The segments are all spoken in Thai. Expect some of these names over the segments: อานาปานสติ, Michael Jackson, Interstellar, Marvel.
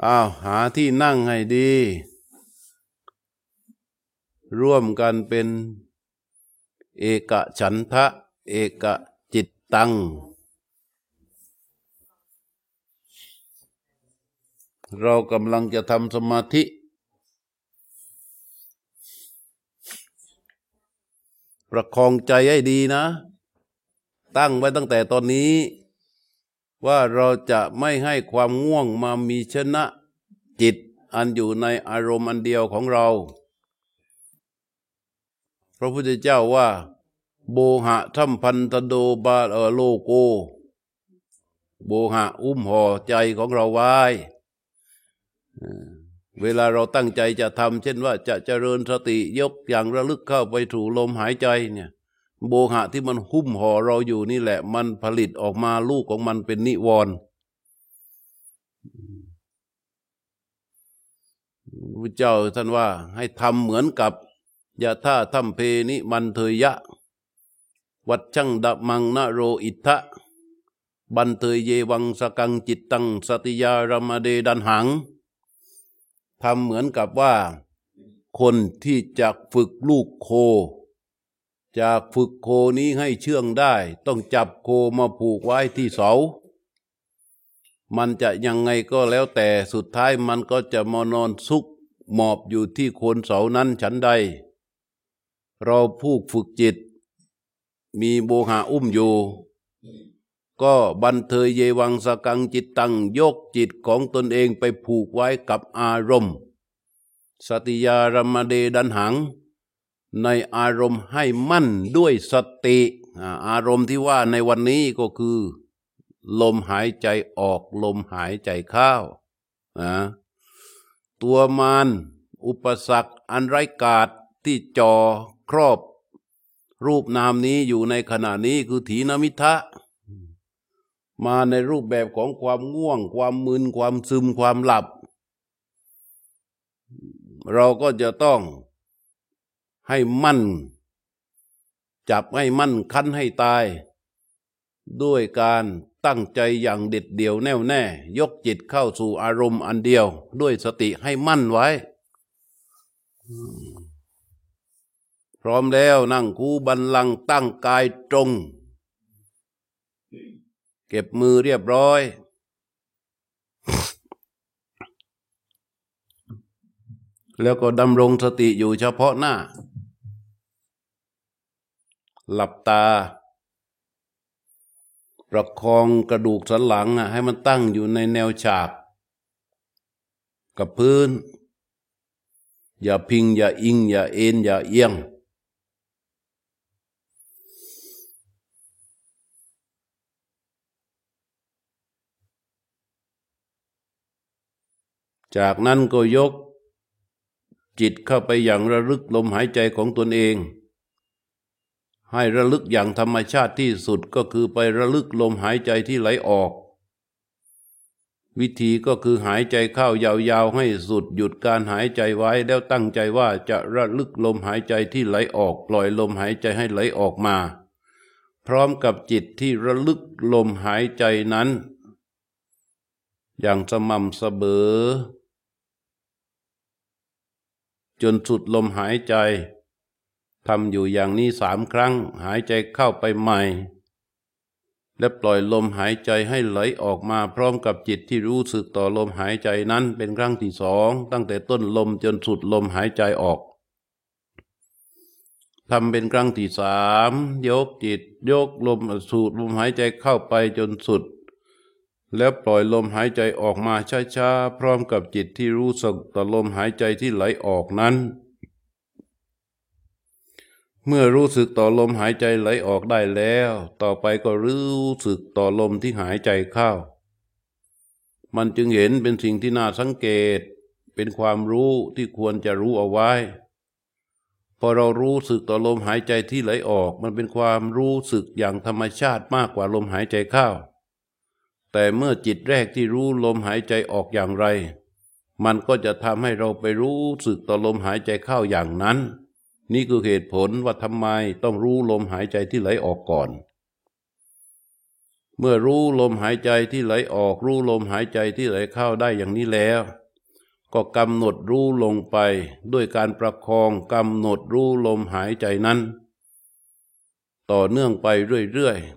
อ้าวหาที่นั่งให้ดีร่วมกันเป็นเอกฉันทะเอกจิตตังเรากำลังจะทำสมาธิประคองใจให้ดีนะตั้งไว้ตั้งแต่ตอนนี้ว่าเราจะไม่ให้ความง่วงมามีชนะจิตอันอยู่ในอารมณ์อันเดียวของเราพระพุทธเจ้าว่าโบหะทัมพันตโดบาโลโกโบหะอุ้มห่อใจของเราไว้เวลาเราตั้งใจจะทำเช่นว่าจะเจริญสติยกอย่างระลึกเข้าไปถูลมหายใจเนี่ยโบหะที่มันหุ้มห่อเราอยู่นี่แหละมันผลิตออกมาลูกของมันเป็นนิวรณ์พระเจ้าท่านว่าให้ทำเหมือนกับยะท่าทัมเพนิมันเทยะวัดชังดะมังนะโรอิทธะบันเทยเยวังสกังจิตตังสติยารมเดดันหังทำเหมือนกับว่าคนที่จะฝึกลูกโคจะฝึกโคนี้ให้เชื่องได้ต้องจับโคมาผูกไว้ที่เสามันจะยังไงก็แล้วแต่สุดท้ายมันก็จะมานอนซุกหมอบอยู่ที่โคนเสานั้นฉันใดเราผู้ฝึกจิตมีโบหะอุ้มอยู่ก็บันเทยเยวังสกังจิตตังยกจิตของตนเองไปผูกไว้กับอารมณ์สติยารมเดดันหังในอารมณ์ให้มั่นด้วยสติอารมณ์ที่ว่าในวันนี้ก็คือลมหายใจออกลมหายใจเข้าตัวมารอุปสรรคอันไร้กาศที่จ่อครอบรูปนามนี้อยู่ในขณะนี้คือถีนมิทธะมาในรูปแบบของความง่วงความมึนความซึมความหลับเราก็จะต้องให้มั่นจับให้มั่นคั้นให้ตายด้วยการตั้งใจอย่างเด็ดเดี่ยวแน่วแน่ยกจิตเข้าสู่อารมณ์อันเดียวด้วยสติให้มั่นไว้พร้อมแล้วนั่งคู่บัลลังก์ตั้งกายตรงเก็บมือเรียบร้อยแล้วก็ดำรงสติอยู่เฉพาะหน้าหลับตาประคองกระดูกสันหลังให้มันตั้งอยู่ในแนวฉากกับพื้นอย่าพิงอย่าอิงอย่าเอ็นอย่าเอียงจากนั้นก็ยกจิตเข้าไปอย่างระลึกลมหายใจของตนเองให้ระลึกอย่างธรรมชาติที่สุดก็คือไประลึกลมหายใจที่ไหลออกวิธีก็คือหายใจเข้ายาวๆให้สุดหยุดการหายใจไว้แล้วตั้งใจว่าจะระลึกลมหายใจที่ไหลออกปล่อยลมหายใจให้ไหลออกมาพร้อมกับจิตที่ระลึกลมหายใจนั้นอย่างสม่ำเสมอจนสุดลมหายใจทำอยู่อย่างนี้3 ครั้งหายใจเข้าไปใหม่และปล่อยลมหายใจให้ไหลออกมาพร้อมกับจิตที่รู้สึกต่อลมหายใจนั้นเป็นครั้งที่2ตั้งแต่ต้นลมจนสุดลมหายใจออกทำเป็นครั้งที่3ยกจิตยกลมสูดลมหายใจเข้าไปจนสุดแล้วปล่อยลมหายใจออกมาช้าๆพร้อมกับจิตที่รู้สึกต่อลมหายใจที่ไหลออกนั้นเมื่อรู้สึกต่อลมหายใจไหลออกได้แล้วต่อไปก็รู้สึกต่อลมที่หายใจเข้ามันจึงเห็นเป็นสิ่งที่น่าสังเกตเป็นความรู้ที่ควรจะรู้เอาไว้พอเรารู้สึกต่อลมหายใจที่ไหลออกมันเป็นความรู้สึกอย่างธรรมชาติมากกว่าลมหายใจเข้าแต่เมื่อจิตแรกที่รู้ลมหายใจออกอย่างไรมันก็จะทำให้เราไปรู้สึกต่อลมหายใจเข้าอย่างนั้นนี่คือเหตุผลว่าทำไมต้องรู้ลมหายใจที่ไหลออกก่อน เมื่อรู้ลมหายใจที่ไหลออกรู้ลมหายใจที่ไหลเข้าได้อย่างนี้แล้วก็กำหนดรู้ลงไปด้วยการประคองกำหนดรู้ลมหายใจนั้นต่อเนื่องไปเรื่อยๆ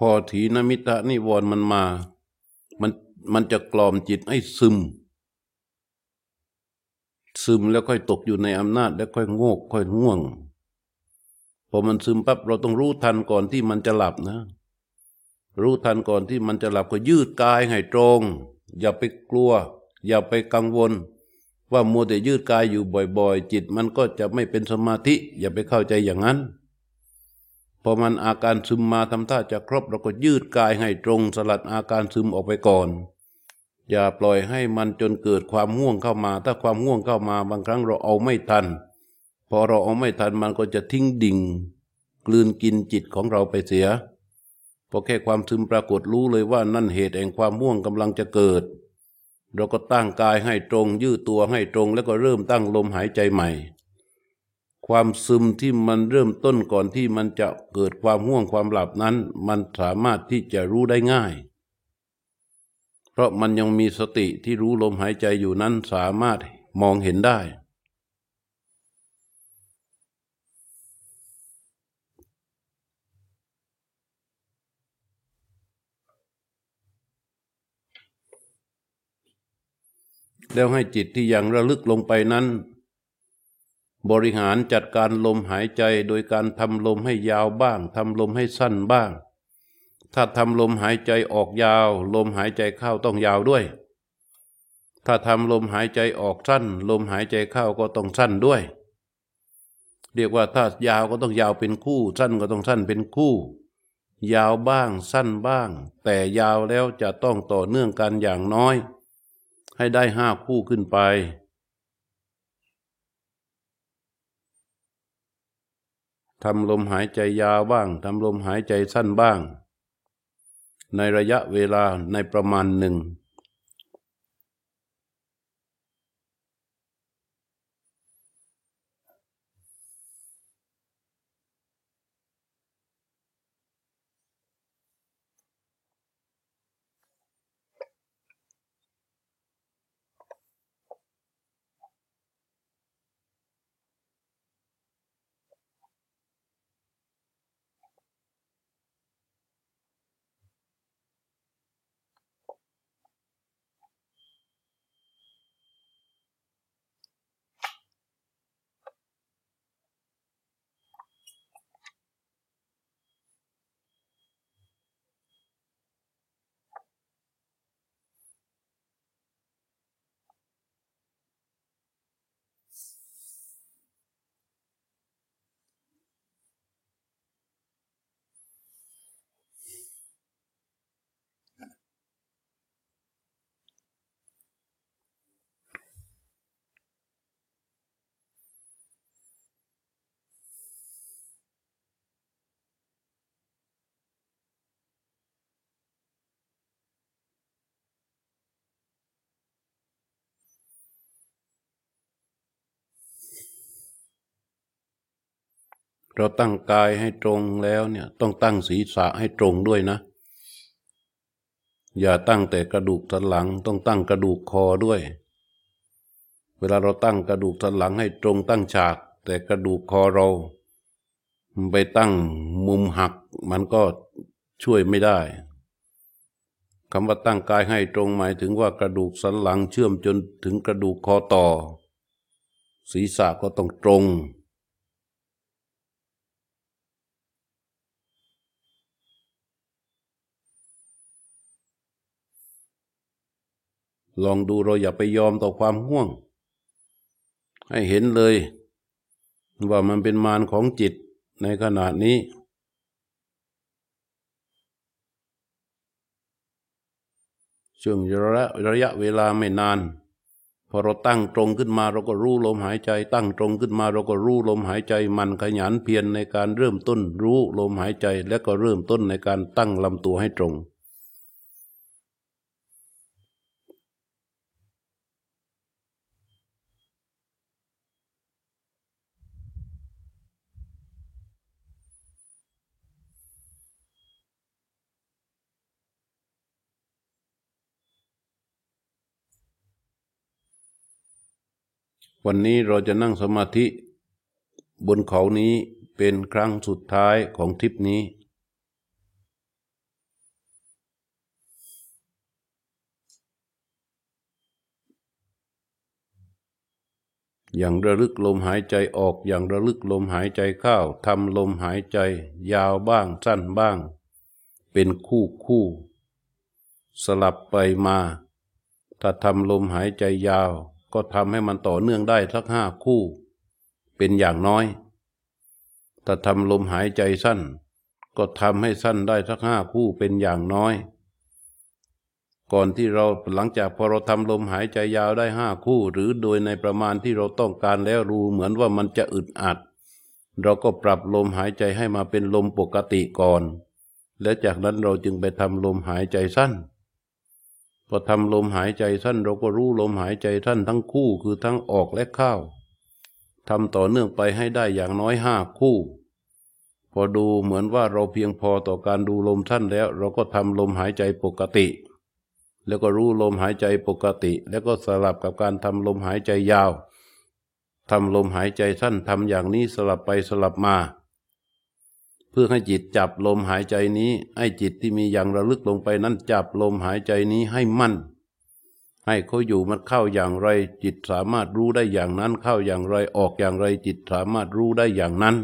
พอถีนมิทะนิวรณ์มันมามันจะกล่อมจิตให้ซึมแล้วค่อยตกอยู่ในอำนาจแล้วค่อยโงกค่อยง่วงพอมันซึมปั๊บเราต้องรู้ทันก่อนที่มันจะหลับนะรู้ทันก่อนที่มันจะหลับก็ยืดกายให้ตรงอย่าไปกลัวอย่าไปกังวลว่ามัวแต่ยืดกายอยู่บ่อยๆจิตมันก็จะไม่เป็นสมาธิอย่าไปเข้าใจอย่างนั้นพอมันอาการซึมมาทำท่าจะครบเราก็ยืดกายให้ตรงสลัดอาการซึมออกไปก่อนอย่าปล่อยให้มันจนเกิดความง่วงเข้ามาถ้าความง่วงเข้ามาบางครั้งเราเอาไม่ทันพอเราเอาไม่ทันมันก็จะทิ้งดิ่งกลืนกินจิตของเราไปเสียพอแค่ความซึมปรากฏรู้เลยว่านั่นเหตุแห่งความง่วงกำลังจะเกิดเราก็ตั้งกายให้ตรงยืดตัวให้ตรงแล้วก็เริ่มตั้งลมหายใจใหม่ความซึมที่มันเริ่มต้นก่อนที่มันจะเกิดความง่วงความหลับนั้นมันสามารถที่จะรู้ได้ง่ายเพราะมันยังมีสติที่รู้ลมหายใจอยู่นั้นสามารถมองเห็นได้แล้วให้จิตที่ยังระลึกลงไปนั้นบริหารจัดการลมหายใจโดยการทำลมให้ยาวบ้างทำลมให้สั้นบ้างถ้าทำลมหายใจออกยาวลมหายใจเข้าต้องยาวด้วยถ้าทำลมหายใจออกสั้นลมหายใจเข้าก็ต้องสั้นด้วยเรียกว่าถ้ายาวก็ต้องยาวเป็นคู่สั้นก็ต้องสั้นเป็นคู่ยาวบ้างสั้นบ้างแต่ยาวแล้วจะต้องต่อเนื่องกันอย่างน้อยให้ได้5 คู่ขึ้นไปทำลมหายใจยาวบ้างทำลมหายใจสั้นบ้างในระยะเวลาในประมาณหนึ่งเราตั้งกายให้ตรงแล้วเนี่ยต้องตั้งศีรษะให้ตรงด้วยนะอย่าตั้งแต่กระดูกสันหลังต้องตั้งกระดูกคอด้วยเวลาเราตั้งกระดูกสันหลังให้ตรงตั้งฉากแต่กระดูกคอเราไปตั้งมุมหักมันก็ช่วยไม่ได้ค าว่าตั้งกายให้ตรงหมายถึงว่ากระดูกสันหลังเชื่อมจนถึงกระดูกคอต่อศีรษะก็ต้องตรงลองดูเราอย่าไปยอมต่อความง่วงให้เห็นเลยว่ามันเป็นมารของจิตในขณะนี้ช่วงระยะเวลาไม่นานพอเราตั้งตรงขึ้นมาเราก็รู้ลมหายใจตั้งตรงขึ้นมาเราก็รู้ลมหายใจมันขยันเพียรในการเริ่มต้นรู้ลมหายใจและก็เริ่มต้นในการตั้งลำตัวให้ตรงวันนี้เราจะนั่งสมาธิบนเขานี้เป็นครั้งสุดท้ายของทริปนี้อย่างระลึกลมหายใจออกอย่างระลึกลมหายใจเข้าทำลมหายใจยาวบ้างสั้นบ้างเป็นคู่สลับไปมาถ้าทำลมหายใจยาวก็ทำให้มันต่อเนื่องได้สัก5 คู่เป็นอย่างน้อยถ้าทำลมหายใจสั้นก็ทำให้สั้นได้สัก5 คู่เป็นอย่างน้อยก่อนที่เราหลังจากพอเราทำลมหายใจยาวได้5 คู่หรือโดยในประมาณที่เราต้องการแล้วรู้เหมือนว่ามันจะอึดอัดเราก็ปรับลมหายใจให้มาเป็นลมปกติก่อนและจากนั้นเราจึงไปทำลมหายใจสั้นพอทำลมหายใจสั้นเราก็รู้ลมหายใจสั้นทั้งคู่คือทั้งออกและเข้าทำต่อเนื่องไปให้ได้อย่างน้อย5 คู่พอดูเหมือนว่าเราเพียงพอต่อการดูลมสั้นแล้วเราก็ทำลมหายใจปกติแล้วก็รู้ลมหายใจปกติแล้วก็สลับกับการทำลมหายใจยาวทำลมหายใจสั้นทำอย่างนี้สลับไปสลับมาเพื่อให้จิตจับลมหายใจนี้ให้จิตที่มีอย่างระลึกลงไปนั้นจับลมหายใจนี้ให้มั่นให้เขาอยู่มันเข้าอย่างไรจิตสามารถรู้ได้อย่างนั้นเข้าอย่างไรออกอย่างไรจิตสามารถรู้ได้อย่างนั้น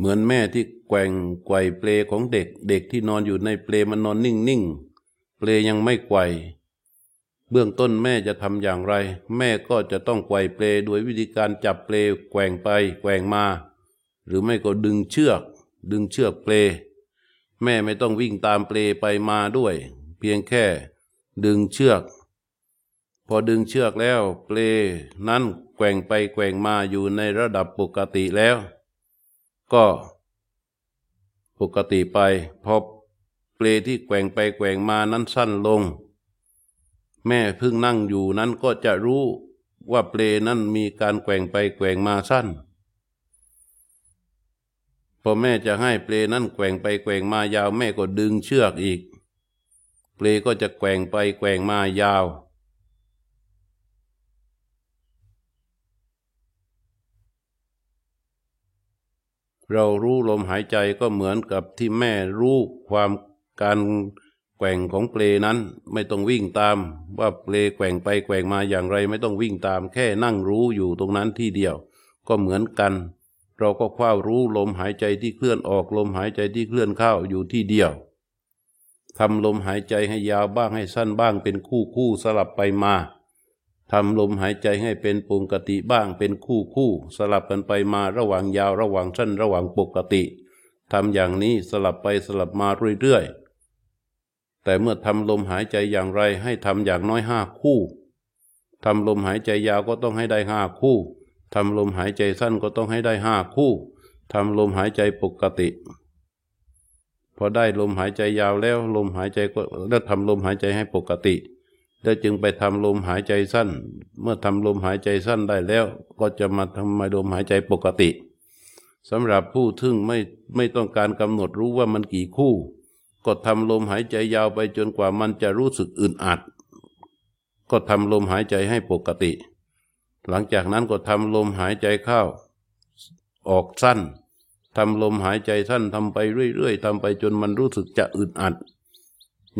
เหมือนแม่ที่แกว่งไกวเปลของเด็กเด็กที่นอนอยู่ในเปลมันนอนนิ่งๆเปลยังไม่ไกวเบื้องต้นแม่จะทำอย่างไรแม่ก็จะต้องไกวเปลโดยวิธีการจับเปลแกว่งไปแกว่งมาหรือไม่ก็ดึงเชือกเปลแม่ไม่ต้องวิ่งตามเปลไปมาด้วยเพียงแค่ดึงเชือกพอดึงเชือกแล้วเปลนั้นแกว่งไปแกว่งมาอยู่ในระดับปกติแล้วก็ปกติไปพอเปลที่แกว่งไปแกว่งมานั้นสั้นลงแม่เพิ่งนั่งอยู่นั้นก็จะรู้ว่าเปลนั้นมีการแกว่งไปแกว่งมาสั้นพอแม่จะให้เปลนั้นแกว่งไปแกว่งมายาวแม่ก็ดึงเชือกอีกเปลก็จะแกว่งไปแกว่งมายาวเรารู้ลมหายใจก็เหมือนกับที่แม่รู้ความการแกว่งของเปลนั้นไม่ต้องวิ่งตามว่าเปลแกว่งไปแกว่งมาอย่างไรไม่ต้องวิ่งตามแค่นั่งรู้อยู่ตรงนั้นที่เดียวก็เหมือนกันเราก็คว้ารู้ลมหายใจที่เคลื่อนออกลมหายใจที่เคลื่อนเข้าอยู่ที่เดียวทำลมหายใจให้ยาวบ้างให้สั้นบ้างเป็นคู่สลับไปมาทำลมหายใจให้เป็นปกติบ้างเป็นคู่สลับกันไปมาระหว่างยาวระหว่างสั้นระหว่างปกติทำอย่างนี้สลับไปสลับมาเรื่อยๆแต่เมื่อทำลมหายใจอย่างไรให้ทำอย่างน้อย5 คู่ทำลมหายใจยาวก็ต้องให้ได้5 คู่ทำลมหายใจสั้นก็ต้องให้ได้5 คู่ทำลมหายใจปกติพอได้ลมหายใจยาวแล้วลมหายใจก็แล้วทำลมหายใจให้ปกติแล้วจึงไปทำลมหายใจสั้นเมื่อทำลมหายใจสั้นได้แล้วก็จะมาทำลมหายใจปกติสำหรับผู้ทึ่งไม่ต้องการกำหนดรู้ว่ามันกี่คู่ ก็ทำลมหายใจยาวไปจนกว่ามันจะรู้สึกอึดอัดก็ทำลมหายใจให้ปกติหลังจากนั้นก็ทำลมหายใจเข้าออกสั้นทำลมหายใจสั้นทำไปเรื่อยๆทำไปจนมันรู้สึกจะอึดอัด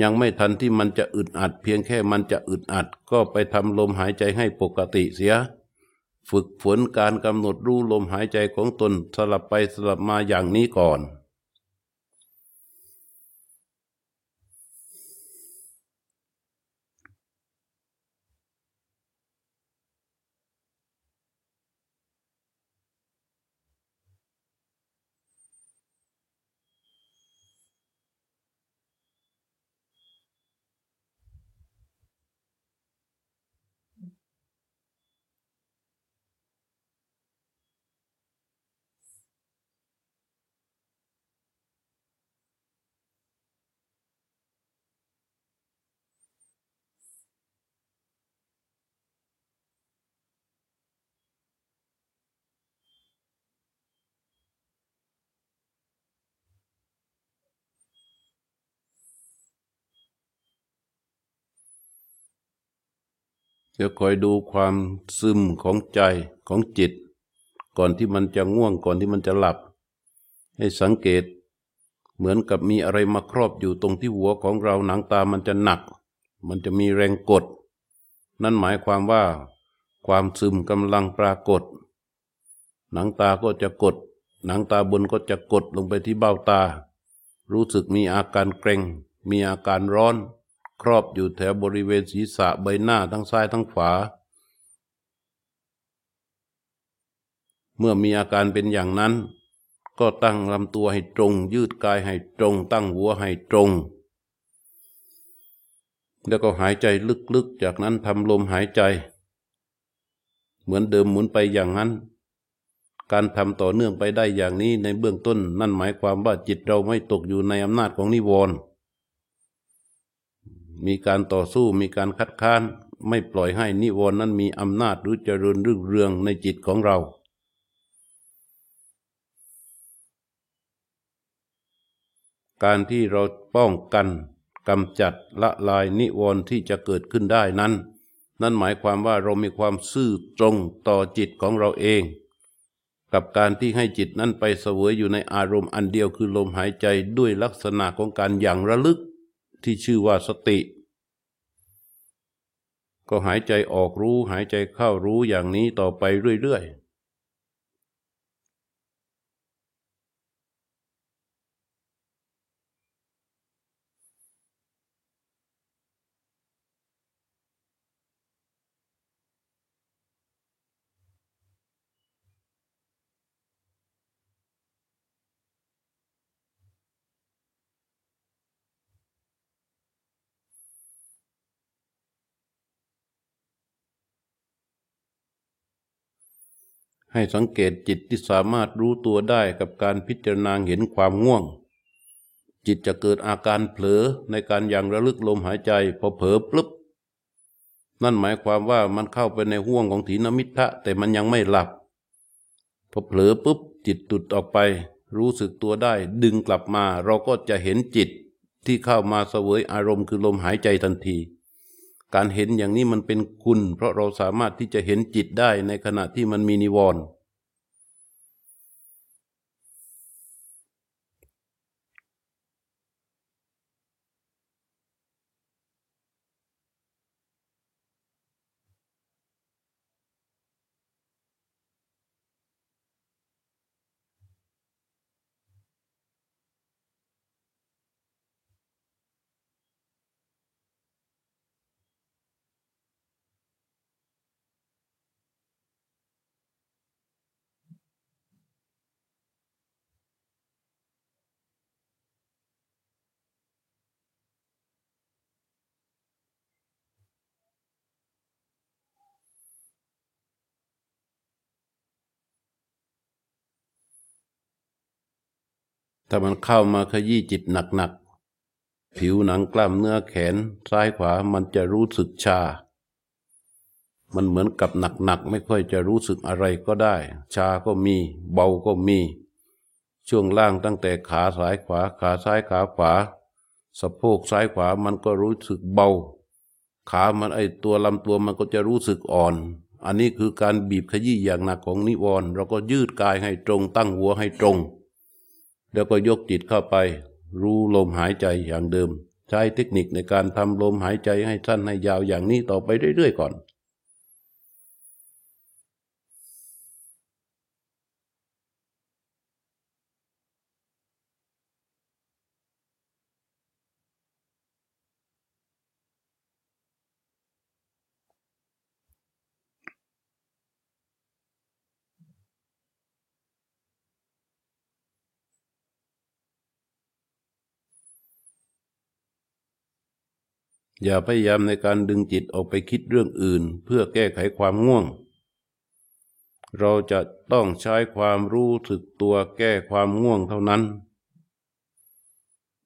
ยังไม่ทันที่มันจะอึดอัดเพียงแค่มันจะอึดอัดก็ไปทำลมหายใจให้ปกติเสียฝึกฝนการกำหนดรู้ลมหายใจของตนสลับไปสลับมาอย่างนี้ก่อนจะคอยดูความซึมของใจของจิตก่อนที่มันจะง่วงก่อนที่มันจะหลับให้สังเกตเหมือนกับมีอะไรมาครอบอยู่ตรงที่หัวของเราหนังตามันจะหนักมันจะมีแรงกดนั่นหมายความว่าความซึมกำลังปรากฏหนังตาก็จะกดหนังตาบนก็จะกดลงไปที่เบ้าตารู้สึกมีอาการเกร็งมีอาการร้อนครอบอยู่แถวบริเวณศีรษะใบหน้าทั้งซ้ายทั้งขวาเมื่อมีอาการเป็นอย่างนั้นก็ตั้งลำตัวให้ตรงยืดกายให้ตรงตั้งหัวให้ตรงแล้วก็หายใจลึกๆจากนั้นทำลมหายใจเหมือนเดิมหมุนไปอย่างนั้นการทำต่อเนื่องไปได้อย่างนี้ในเบื้องต้นนั่นหมายความว่าจิตเราไม่ตกอยู่ในอำนาจของนิวรณ์มีการต่อสู้มีการคัดค้านไม่ปล่อยให้นิวรณ์นั้นมีอำนาจหรือเจริญรุ่งเรืองในจิตของเราการที่เราป้องกันกำจัดละลายนิวรณ์ที่จะเกิดขึ้นได้นั้นนั่นหมายความว่าเรามีความซื่อตรงต่อจิตของเราเองกับการที่ให้จิตนั้นไปเสวยอยู่ในอารมณ์อันเดียวคือลมหายใจด้วยลักษณะของการอย่างระลึกที่ชื่อว่าสติก็หายใจออกรู้หายใจเข้ารู้อย่างนี้ต่อไปเรื่อยๆให้สังเกตจิตที่สามารถรู้ตัวได้กับการพิจารณาเห็นความง่วงจิตจะเกิดอาการเผลอในการยังระลึกลมหายใจพอเผลอปุ๊บนั่นหมายความว่ามันเข้าไปในห่วงของถีนมิทธะแต่มันยังไม่หลับพอเผลอปุ๊บจิตตุดออกไปรู้สึกตัวได้ดึงกลับมาเราก็จะเห็นจิตที่เข้ามาเสวยอารมณ์คือลมหายใจทันทีการเห็นอย่างนี้มันเป็นคุณเพราะเราสามารถที่จะเห็นจิตได้ในขณะที่มันมีนิวรณ์ถ้ามันเข้ามาขยี้จิตหนักๆผิวหนังกล้ามเนื้อแขนซ้ายขวามันจะรู้สึกชามันเหมือนกับหนักๆไม่ค่อยจะรู้สึกอะไรก็ได้ชาก็มีเบาก็มีช่วงล่างตั้งแต่ขาซ้ายขวา สะโพกซ้ายขวามันก็รู้สึกเบาขามันไอตัวลำตัวมันก็จะรู้สึกอ่อนอันนี้คือการบีบขยี้อย่างหนักของนิวรณ์เราก็ยืดกายให้ตรงตั้งหัวให้ตรงแล้วก็ยกจิตเข้าไปรู้ลมหายใจอย่างเดิมใช้เทคนิคในการทำลมหายใจให้สั้นให้ยาวอย่างนี้ต่อไปเรื่อยๆก่อนอย่าพยายามในการดึงจิตออกไปคิดเรื่องอื่นเพื่อแก้ไขความง่วงเราจะต้องใช้ความรู้สึกตัวแก้ความง่วงเท่านั้น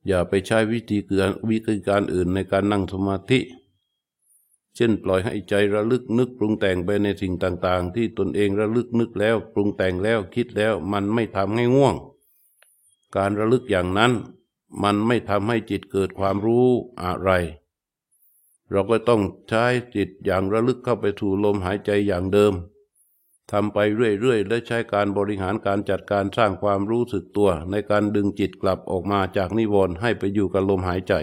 อย่าไปใช้วิธีการอื่นในการนั่งสมาธิเช่นปล่อยให้ใจระลึกนึกปรุงแต่งไปในสิ่งต่างๆที่ตนเองระลึกนึกแล้วปรุงแต่งแล้วคิดแล้วมันไม่ทำให้ง่วงการระลึกอย่างนั้นมันไม่ทำให้จิตเกิดความรู้อะไรเราก็ต้องใช้จิตอย่างระลึกเข้าไปสู่ลมหายใจอย่างเดิมทำไปเรื่อยๆและใช้การบริหารการจัดการสร้างความรู้สึกตัวในการดึงจิตกลับออกมาจากนิวรณ์ให้ไปอยู่กับลมหายใจ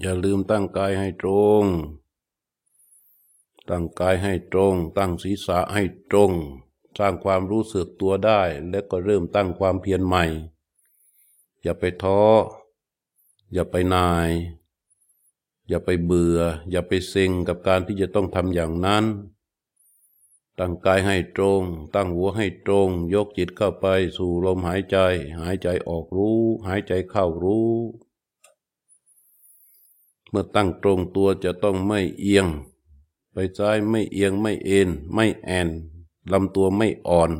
อย่าลืมตั้งกายให้ตรงตั้งกายให้ตรงตั้งศีรษะให้ตรงสร้างความรู้สึกตัวได้แล้วก็เริ่มตั้งความเพียรใหม่อย่าไปท้ออย่าไปนายอย่าไปเบื่ออย่าไปเซ็งกับการที่จะต้องทำอย่างนั้นตั้งกายให้ตรงตั้งหัวให้ตรงยกจิตเข้าไปสู่ลมหายใจหายใจออกรู้หายใจเข้ารู้เมื่อตั้งตรงตัวจะต้องไม่เอียงไปซ้ายไม่เอียงไม่เอ็นไม่แอนลำตัวไม่อ่อน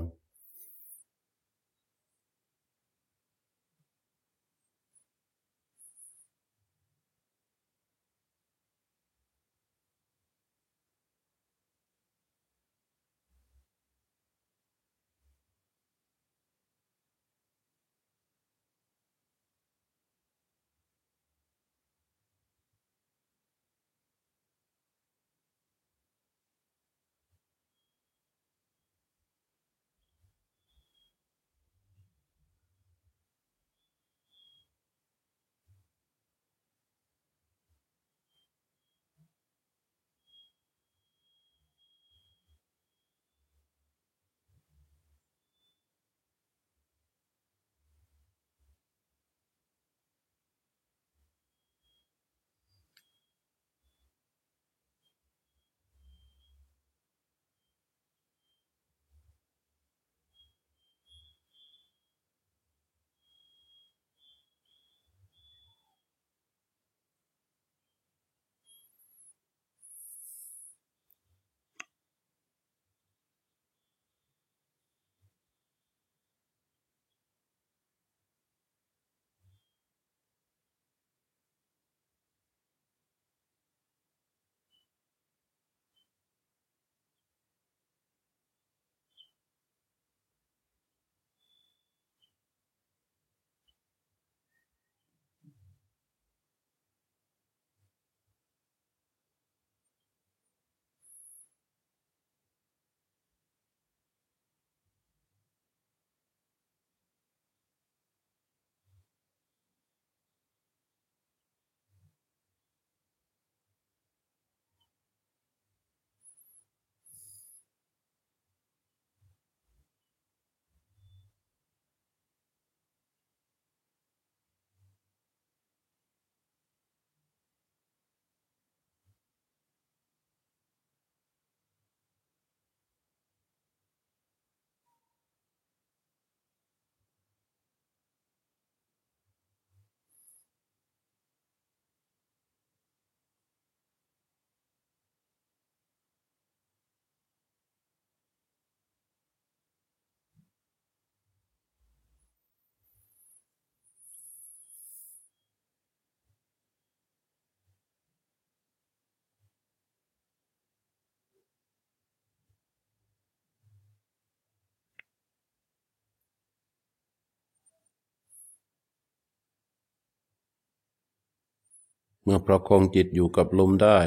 เมื่อประคองจิตอยู่กับลมได้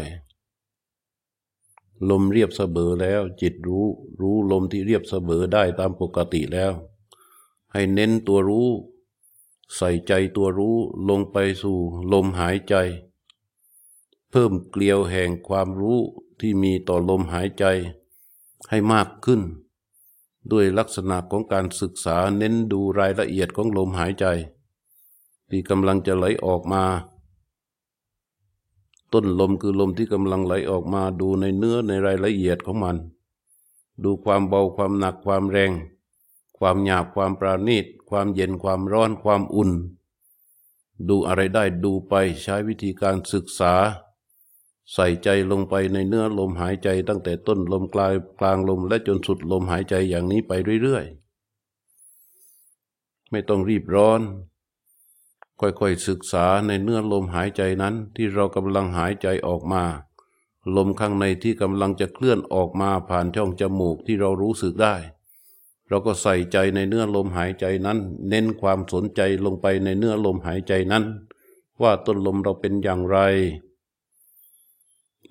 ลมเรียบเสมอแล้วจิตรู้ลมที่เรียบเสมอได้ตามปกติแล้วให้เน้นตัวรู้ใส่ใจตัวรู้ลงไปสู่ลมหายใจเพิ่มเกลียวแห่งความรู้ที่มีต่อลมหายใจให้มากขึ้นด้วยลักษณะของการศึกษาเน้นดูรายละเอียดของลมหายใจที่กำลังจะไหลออกมาต้นลมคือลมที่กำลังไหลออกมาดูในเนื้อในรายละเอียดของมันดูความเบาความหนักความแรงความหยาบความประณีตความเย็นความร้อนความอุ่นดูอะไรได้ดูไปใช้วิธีการศึกษาใส่ใจลงไปในเนื้อลมหายใจตั้งแต่ต้นลมกลางลมและจนสุดลมหายใจอย่างนี้ไปเรื่อยๆไม่ต้องรีบร้อนค่อยๆศึกษาในเนื้อลมหายใจนั้นที่เรากำลังหายใจออกมาลมข้างในที่กำลังจะเคลื่อนออกมาผ่านช่องจมูกที่เรารู้สึกได้เราก็ใส่ใจในเนื้อลมหายใจนั้นเน้นความสนใจลงไปในเนื้อลมหายใจนั้นว่าต้นลมเราเป็นอย่างไร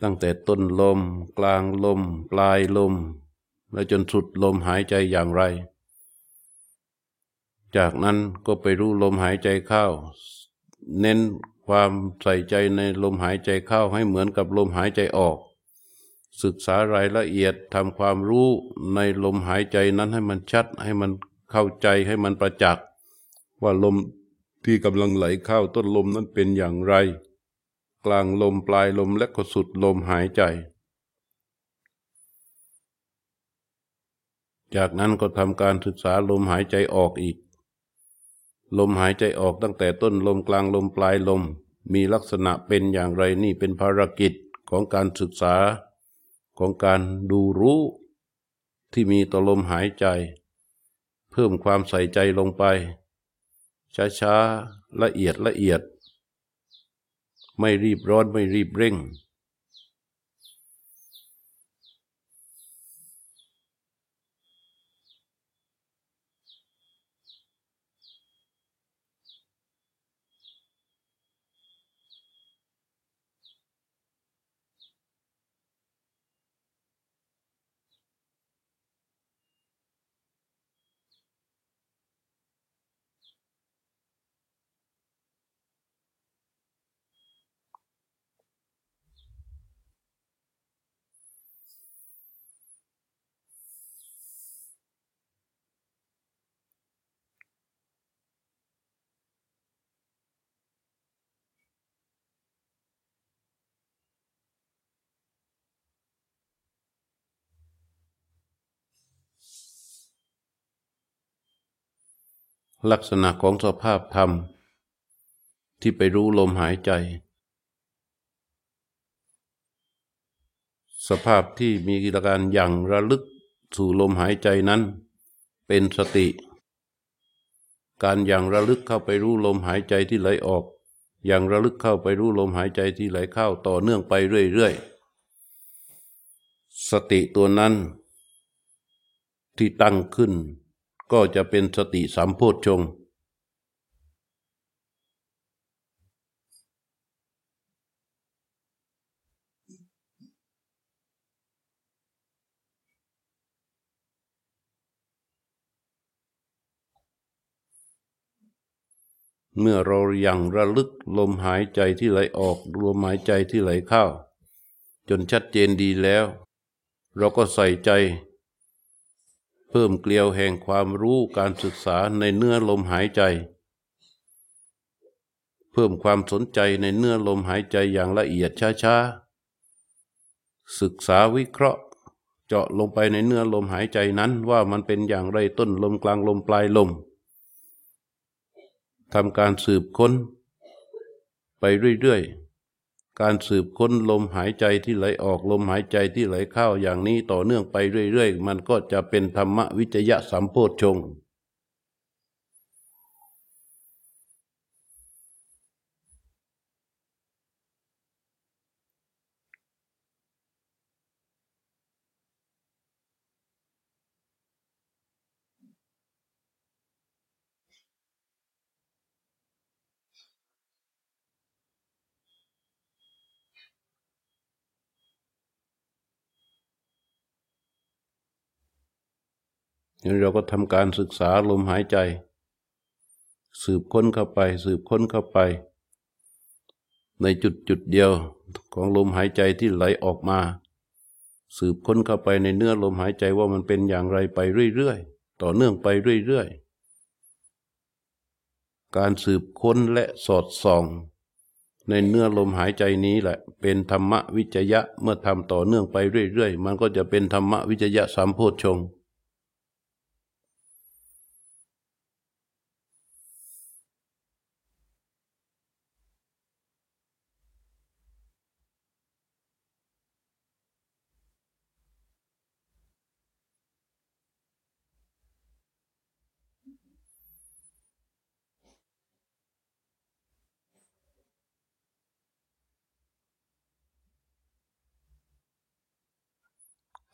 ตั้งแต่ต้นลมกลางลมปลายลมและจนสุดลมหายใจอย่างไรจากนั้นก็ไปรู้ลมหายใจเข้าเน้นความใส่ใจในลมหายใจเข้าให้เหมือนกับลมหายใจออกศึกษารายละเอียดทำความรู้ในลมหายใจนั้นให้มันชัดให้มันเข้าใจให้มันประจักษ์ว่าลมที่กำลังไหลเข้าต้นลมนั้นเป็นอย่างไรกลางลมปลายลมและก็สุดลมหายใจจากนั้นก็ทำการศึกษาลมหายใจออกอีกลมหายใจออกตั้งแต่ต้นลมกลางลมปลายลมมีลักษณะเป็นอย่างไรนี่เป็นภารกิจของการศึกษาของการดูรู้ที่มีต่อลมหายใจเพิ่มความใส่ใจลงไปช้าๆละเอียดไม่รีบร้อนไม่รีบเร่งลักษณะของสภาพธรรมที่ไปรู้ลมหายใจสภาพที่มีกิริยาการอย่างระลึกสู่ลมหายใจนั้นเป็นสติการอย่างระลึกเข้าไปรู้ลมหายใจที่ไหลออกอย่างระลึกเข้าไปรู้ลมหายใจที่ไหลเข้าต่อเนื่องไปเรื่อยๆสติตัวนั้นที่ตั้งขึ้นก็จะเป็นสติสัมโพชฌงค์เมื่อเรายังระลึกลมหายใจที่ไหลออกรวมหายใจที่ไหลเข้าจนชัดเจนดีแล้วเราก็ใส่ใจเพิ่มเกลียวแห่งความรู้การศึกษาในเนื้อลมหายใจเพิ่มความสนใจในเนื้อลมหายใจอย่างละเอียดช้าๆศึกษาวิเคราะห์เจาะลงไปในเนื้อลมหายใจนั้นว่ามันเป็นอย่างไรต้นลมกลางลมปลายลมทำการสืบค้นไปเรื่อยๆการสืบค้นลมหายใจที่ไหลออกลมหายใจที่ไหลเข้าอย่างนี้ต่อเนื่องไปเรื่อยๆมันก็จะเป็นธรรมวิจยสัมโพชฌงค์ นี่เราก็ทำการศึกษาลมหายใจสืบค้นเข้าไปสืบค้นเข้าไปในจุดเดียวของลมหายใจที่ไหลออกมาสืบค้นเข้าไปในเนื้อลมหายใจว่ามันเป็นอย่างไรไปเรื่อยๆต่อเนื่องไปเรื่อยๆการสืบค้นและสอดส่องในเนื้อลมหายใจนี้แหละเป็นธรรมวิจยะเมื่อทำต่อเนื่องไปเรื่อยๆมันก็จะเป็นธรรมวิจยะสัมโพชฌงค์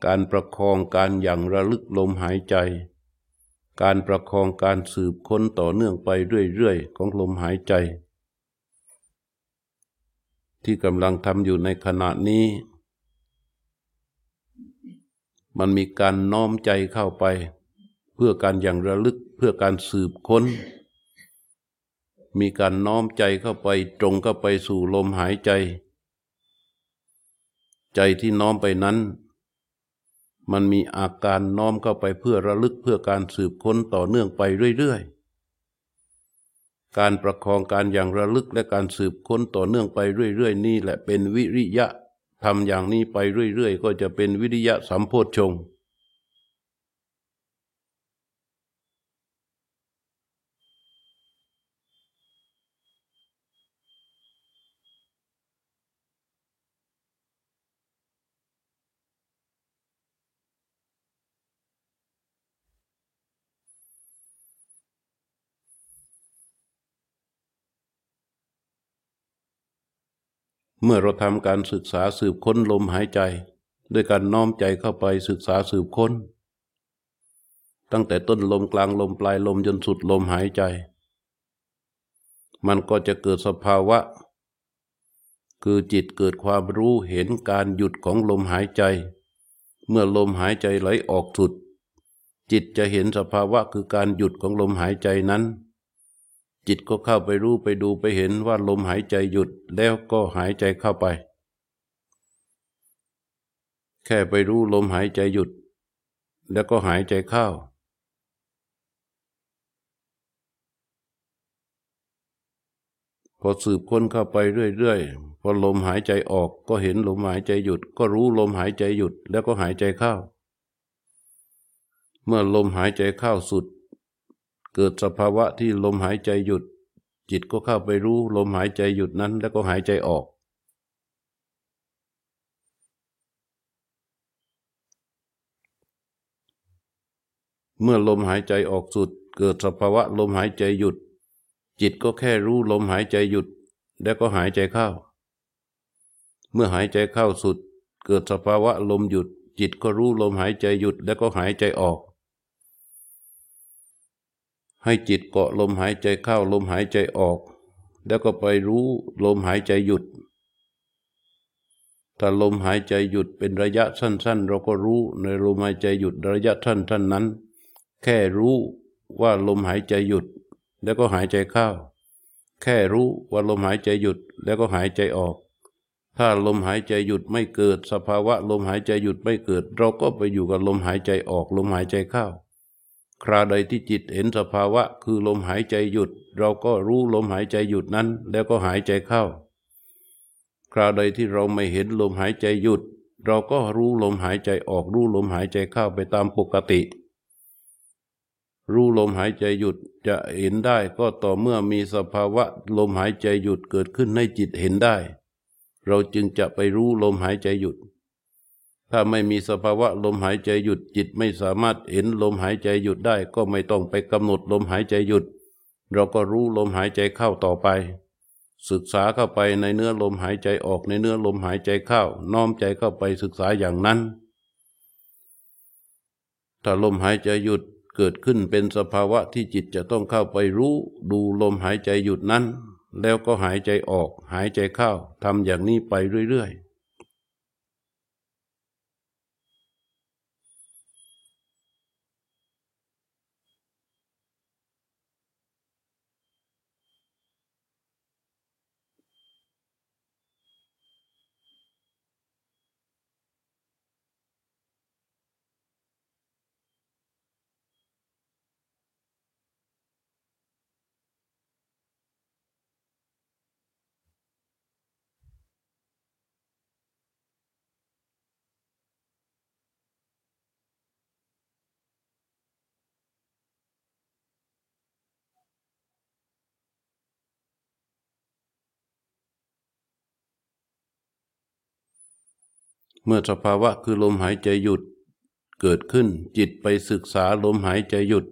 การประคองการอย่างระลึกลมหายใจการประคองการสืบค้นต่อเนื่องไปเรื่อยๆของลมหายใจที่กำลังทำอยู่ในขณะนี้มันมีการน้อมใจเข้าไปเพื่อการอย่างระลึกเพื่อการสืบค้นมีการน้อมใจเข้าไปตรงเข้าไปสู่ลมหายใจใจที่น้อมไปนั้นมันมีอาการน้อมเข้าไปเพื่อระลึกเพื่อการสืบค้นต่อเนื่องไปเรื่อยๆการประคองการอย่างระลึกและการสืบค้นต่อเนื่องไปเรื่อยๆนี่แหละเป็นวิริยะทำอย่างนี้ไปเรื่อยๆก็จะเป็นวิริยะสัมโพชฌงค์เมื่อเราทำการศึกษาสืบค้นลมหายใจด้วยการน้อมใจเข้าไปศึกษาสืบค้นตั้งแต่ต้นลมกลางลมปลายลมจนสุดลมหายใจมันก็จะเกิดสภาวะคือจิตเกิดความรู้เห็นการหยุดของลมหายใจเมื่อลมหายใจไหลออกสุดจิตจะเห็นสภาวะคือการหยุดของลมหายใจนั้นจิตก็เข้าไปรู้ไปดูไปเห็นว่าลมหายใจหยุดแล้วก็หายใจเข้าไปแค่ไปรู้ลมหายใจหยุดแล้วก็หายใจเข้าพอสืบค้นเข้าไปเรื่อยๆพอลมหายใจออกก็เห็นลมหายใจหยุดก็รู้ลมหายใจหยุดแล้วก็หายใจเข้าเมื่อลมหายใจเข้าสุดเกิดสภาวะที่ลมหายใจหยุดจิตก็เข้าไปรู้ลมหายใจหยุดนั้นแล้วก็หายใจออกเมื่อลมหายใจออกสุดเกิดสภาวะลมหายใจหยุดจิตก็แค่รู้ลมหายใจหยุดแล้วก็หายใจเข้าเมื่อหายใจเข้าสุดเกิดสภาวะลมหยุดจิตก็รู้ลมหายใจหยุดแล้วก็หายใจออกให้จิตเกาะลมหายใจเข้าลมหายใจออกแล้วก็ไปรู้ลมหายใจหยุดถ้าลมหายใจหยุดเป็นระยะสั้นๆเราก็รู้ในลมหายใจหยุดระยะสั้นๆนั้นแค่รู้ว่าลมหายใจหยุดแล้วก็หายใจเข้าแค่รู้ว่าลมหายใจหยุดแล้วก็หายใจออกถ้าลมหายใจหยุดไม่เกิดสภาวะลมหายใจหยุดไม่เกิดเราก็ไปอยู่กับลมหายใจออกลมหายใจเข้าคราใดที่จิตเห็นสภาวะคือลมหายใจหยุดเราก็รู้ลมหายใจหยุดนั้นแล้วก็หายใจเข้าคราใดที่เราไม่เห็นลมหายใจหยุดเราก็รู้ลมหายใจออกรู้ลมหายใจเข้าไปตามปกติรู้ลมหายใจหยุดจะเห็นได้ก็ต่อเมื่อมีสภาวะลมหายใจหยุดเกิดขึ้นให้จิตเห็นได้เราจึงจะไปรู้ลมหายใจหยุดถ้าไม่มีสภาวะลมหายใจหยุดจิตไม่สามารถเห็นลมหายใจหยุดได้ก็ไม่ต้องไปกำหนดลมหายใจหยุดเราก็รู้ลมหายใจเข้าต่อไปศึกษาเข้าไปในเนื้อลมหายใจออกในเนื้อลมหายใจเข้าน้อมใจเข้าไปศึกษาอย่างนั้นถ้าลมหายใจหยุดเกิดขึ้นเป็นสภาวะที่จิตจะต้องเข้าไปรู้ดูลมหายใจหยุดนั้นแล้วก็หายใจออกหายใจเข้าทำอย่างนี้ไปเรื่อยๆ เมื่อสภาวะคือลมหายใจหยุดเกิดขึ้นจิตไปศึกษาลมหายใจหยุด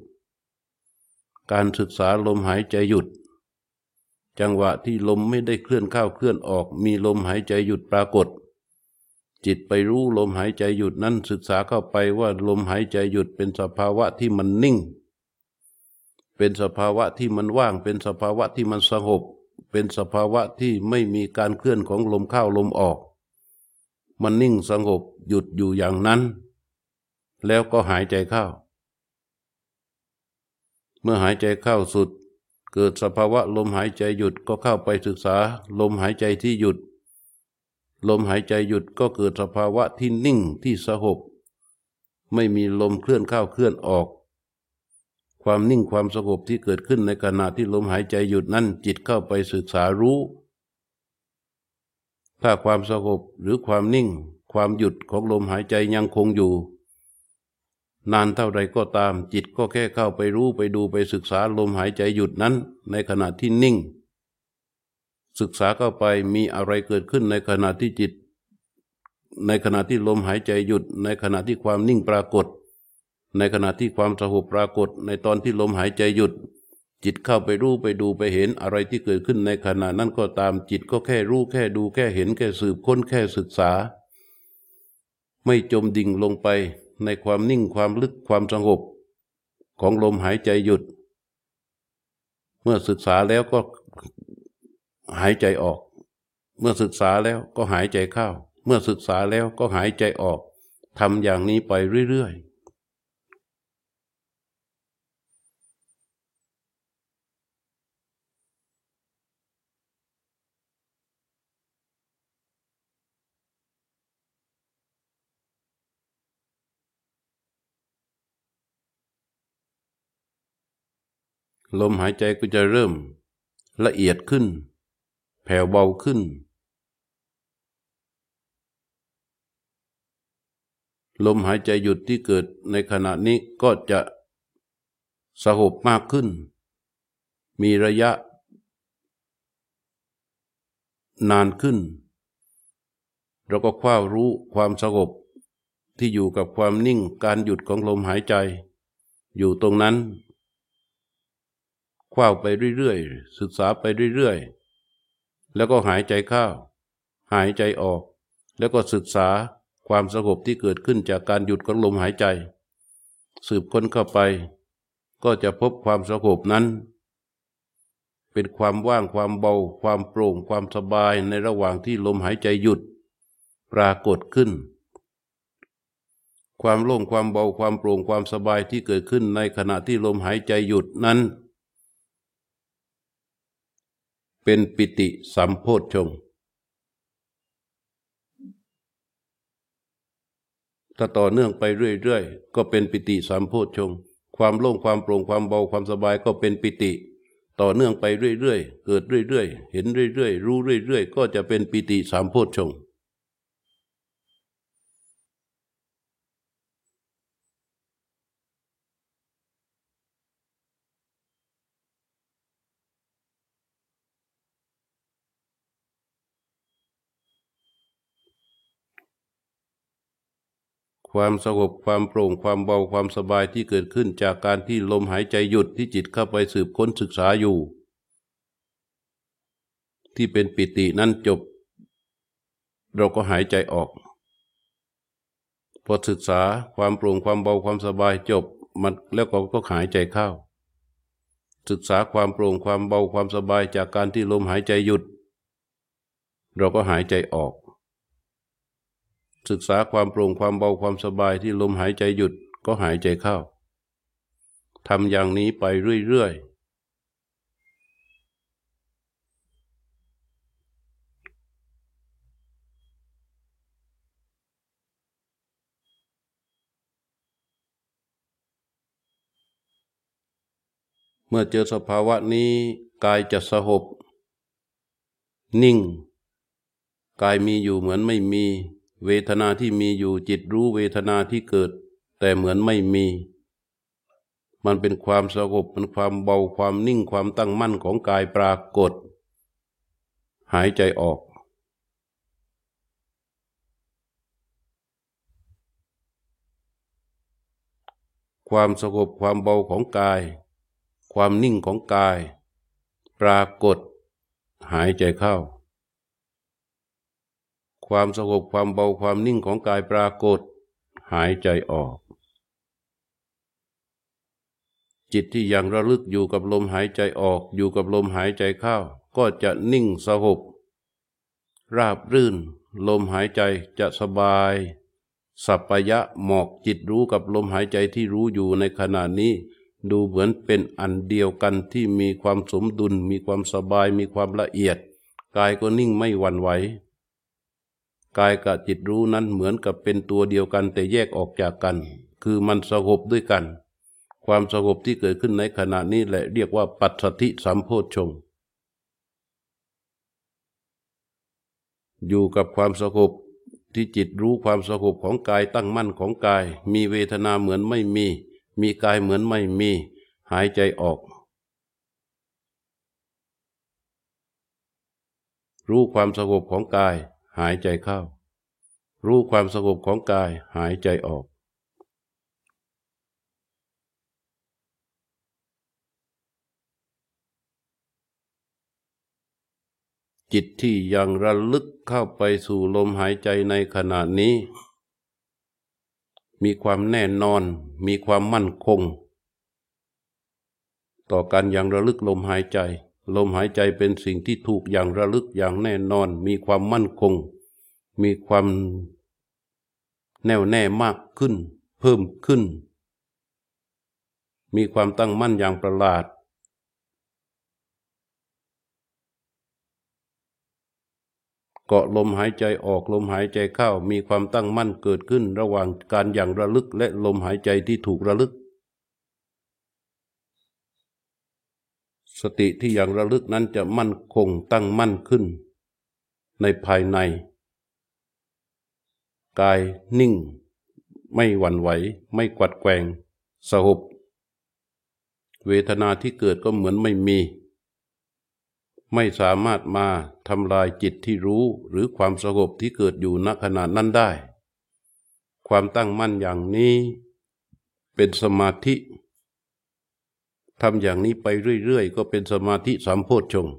การศึกษาลมหายใจหยุดจังหวะที่ลมไม่ได้เคลื่อนเข้าเคลื่อนออกมีลมหายใจหยุดปรากฏจิตไปรู้ลมหายใจหยุดนั้นศึกษาเข้าไปว่าลมหายใจหยุดเป็นสภาวะที่มันนิ่งเป็นสภาวะที่มันว่างเป็นสภาวะที่มันสงบเป็นสภาวะที่ไม่มีการเคลื่อนของลมเข้าลมออกมันนิ่งสงบหยุดอยู่อย่างนั้นแล้วก็หายใจเข้าเมื่อหายใจเข้าสุดเกิดสภาวะลมหายใจหยุดก็เข้าไปศึกษาลมหายใจที่หยุดลมหายใจหยุดก็เกิดสภาวะที่นิ่งที่สงบไม่มีลมเคลื่อนเข้าเคลื่อนออกความนิ่งความสงบที่เกิดขึ้นในขณะที่ลมหายใจหยุดนั้นจิตเข้าไปศึกษารู้ถ้าความสงบหรือความนิ่งความหยุดของลมหายใจยังคงอยู่นานเท่าใดก็ตามจิตก็แค่เข้าไปรู้ไปดูไปศึกษาลมหายใจหยุดนั้นในขณะที่นิ่งศึกษาเข้าไปมีอะไรเกิดขึ้นในขณะที่จิตในขณะที่ลมหายใจหยุดในขณะที่ความนิ่งปรากฏในขณะที่ความสงบปรากฏในตอนที่ลมหายใจหยุดจิตเข้าไปรู้ไปดูไปเห็นอะไรที่เกิดขึ้นในขณะนั้นก็ตามจิตก็แค่รู้แค่ดูแค่เห็นแค่สืบค้นแค่ศึกษาไม่จมดิ่งลงไปในความนิ่งความลึกความสงบของลมหายใจหยุดเมื่อศึกษาแล้วก็หายใจออกเมื่อศึกษาแล้วก็หายใจเข้าเมื่อศึกษาแล้วก็หายใจออกทำอย่างนี้ไปเรื่อยๆลมหายใจก็จะเริ่มละเอียดขึ้นแผ่วเบาขึ้นลมหายใจหยุดที่เกิดในขณะนี้ก็จะสงบมากขึ้นมีระยะนานขึ้นเราก็คว้ารู้ความสงบที่อยู่กับความนิ่งการหยุดของลมหายใจอยู่ตรงนั้นคว้าไปเรื่อยๆศึกษาไปเรื่อยๆแล้วก็หายใจเข้าหายใจออกแล้วก็ศึกษาความสงบที่เกิดขึ้นจากการหยุดของลมหายใจสืบค้นเข้าไปก็จะพบความสงบนั้นเป็นความว่างความเบาความโปร่งความสบายในระหว่างที่ลมหายใจหยุดปรากฏขึ้นความโล่งความเบาความโปร่งความสบายที่เกิดขึ้นในขณะที่ลมหายใจหยุดนั้นเป็นปิติสัมโพชฌงค์ถ้าต่อเนื่องไปเรื่อยๆก็เป็นปิติสัมโพชฌงค์ความโล่งความโปร่งความเบาความสบายก็เป็นปิติต่อเนื่องไปเรื่อยๆเกิดเรื่อยๆเห็นเรื่อยๆรู้เรื่อยๆก็จะเป็นปิติสัมโพชฌงค์ความสงบความโปร่งความเบาความสบายที่เกิดขึ้นจากการที่ลมหายใจหยุดที่จิตเข้าไปสืบค้นศึกษาอยู่ที่เป็นปิตินั้นจบเราก็หายใจออกพอศึกษาความโปร่งความเบาความสบายจบมันแล้วก็หายใจเข้าศึกษาความโปร่งความเบาความสบายจากการที่ลมหายใจหยุดเราก็หายใจออกศึกษาความโปร่งความเบาความสบายที่ลมหายใจหยุดก็หายใจเข้าทำอย่างนี้ไปเรื่อยๆเมื่อเจอสภาวะนี้กายจะสงบนิ่งกายมีอยู่เหมือนไม่มีเวทนาที่มีอยู่จิตรู้เวทนาที่เกิดแต่เหมือนไม่มีมันเป็นความสงบมันความเบาความนิ่งความตั้งมั่นของกายปรากฏหายใจออก ความสงบความเบาของกายความนิ่งของกายปรากฏหายใจเข้าความสงบความเบาความนิ่งของกายปรากฏหายใจออกจิตที่ยังระลึกอยู่กับลมหายใจออกอยู่กับลมหายใจเข้าก็จะนิ่งสงบราบรื่นลมหายใจจะสบายสัปปายะหมอกจิตรู้กับลมหายใจที่รู้อยู่ในขณะนี้ดูเหมือนเป็นอันเดียวกันที่มีความสมดุลมีความสบายมีความละเอียดกายก็นิ่งไม่หวั่นไหวกายกับจิตรู้นั้นเหมือนกับเป็นตัวเดียวกันแต่แยกออกจากกันคือมันสงบด้วยกันความสงบที่เกิดขึ้นในขณะนี้แหละเรียกว่าปัสสัทธิสัมโพชฌงค์อยู่กับความสงบที่จิตรู้ความสงบของกายตั้งมั่นของกายมีเวทนาเหมือนไม่มีมีกายเหมือนไม่มีหายใจออกรู้ความสงบของกายหายใจเข้ารู้ความสงบของกายหายใจออกจิตที่ยังระลึกเข้าไปสู่ลมหายใจในขณะนี้มีความแน่นอนมีความมั่นคงต่อการยังระลึกลมหายใจลมหายใจเป็นสิ่งที่ถูกอย่างระลึกอย่างแน่นอนมีความมั่นคงมีความแน่วแน่มากขึ้นเพิ่มขึ้นมีความตั้งมั่นอย่างประหลาดเกาะลมหายใจออกลมหายใจเข้ามีความตั้งมั่นเกิดขึ้นระหว่างการอย่างระลึกและลมหายใจที่ถูกระลึกสติที่อย่างระลึกนั้นจะมั่นคงตั้งมั่นขึ้นในภายในกายนิ่งไม่หวั่นไหวไม่กวัดแกว่งสงบเวทนาที่เกิดก็เหมือนไม่มีไม่สามารถมาทำลายจิตที่รู้หรือความสงบที่เกิดอยู่ณขณะนั้นได้ความตั้งมั่นอย่างนี้เป็นสมาธิทำอย่างนี้ไปเรื่อยๆก็เป็นสมาธิสัมโพชฌงค์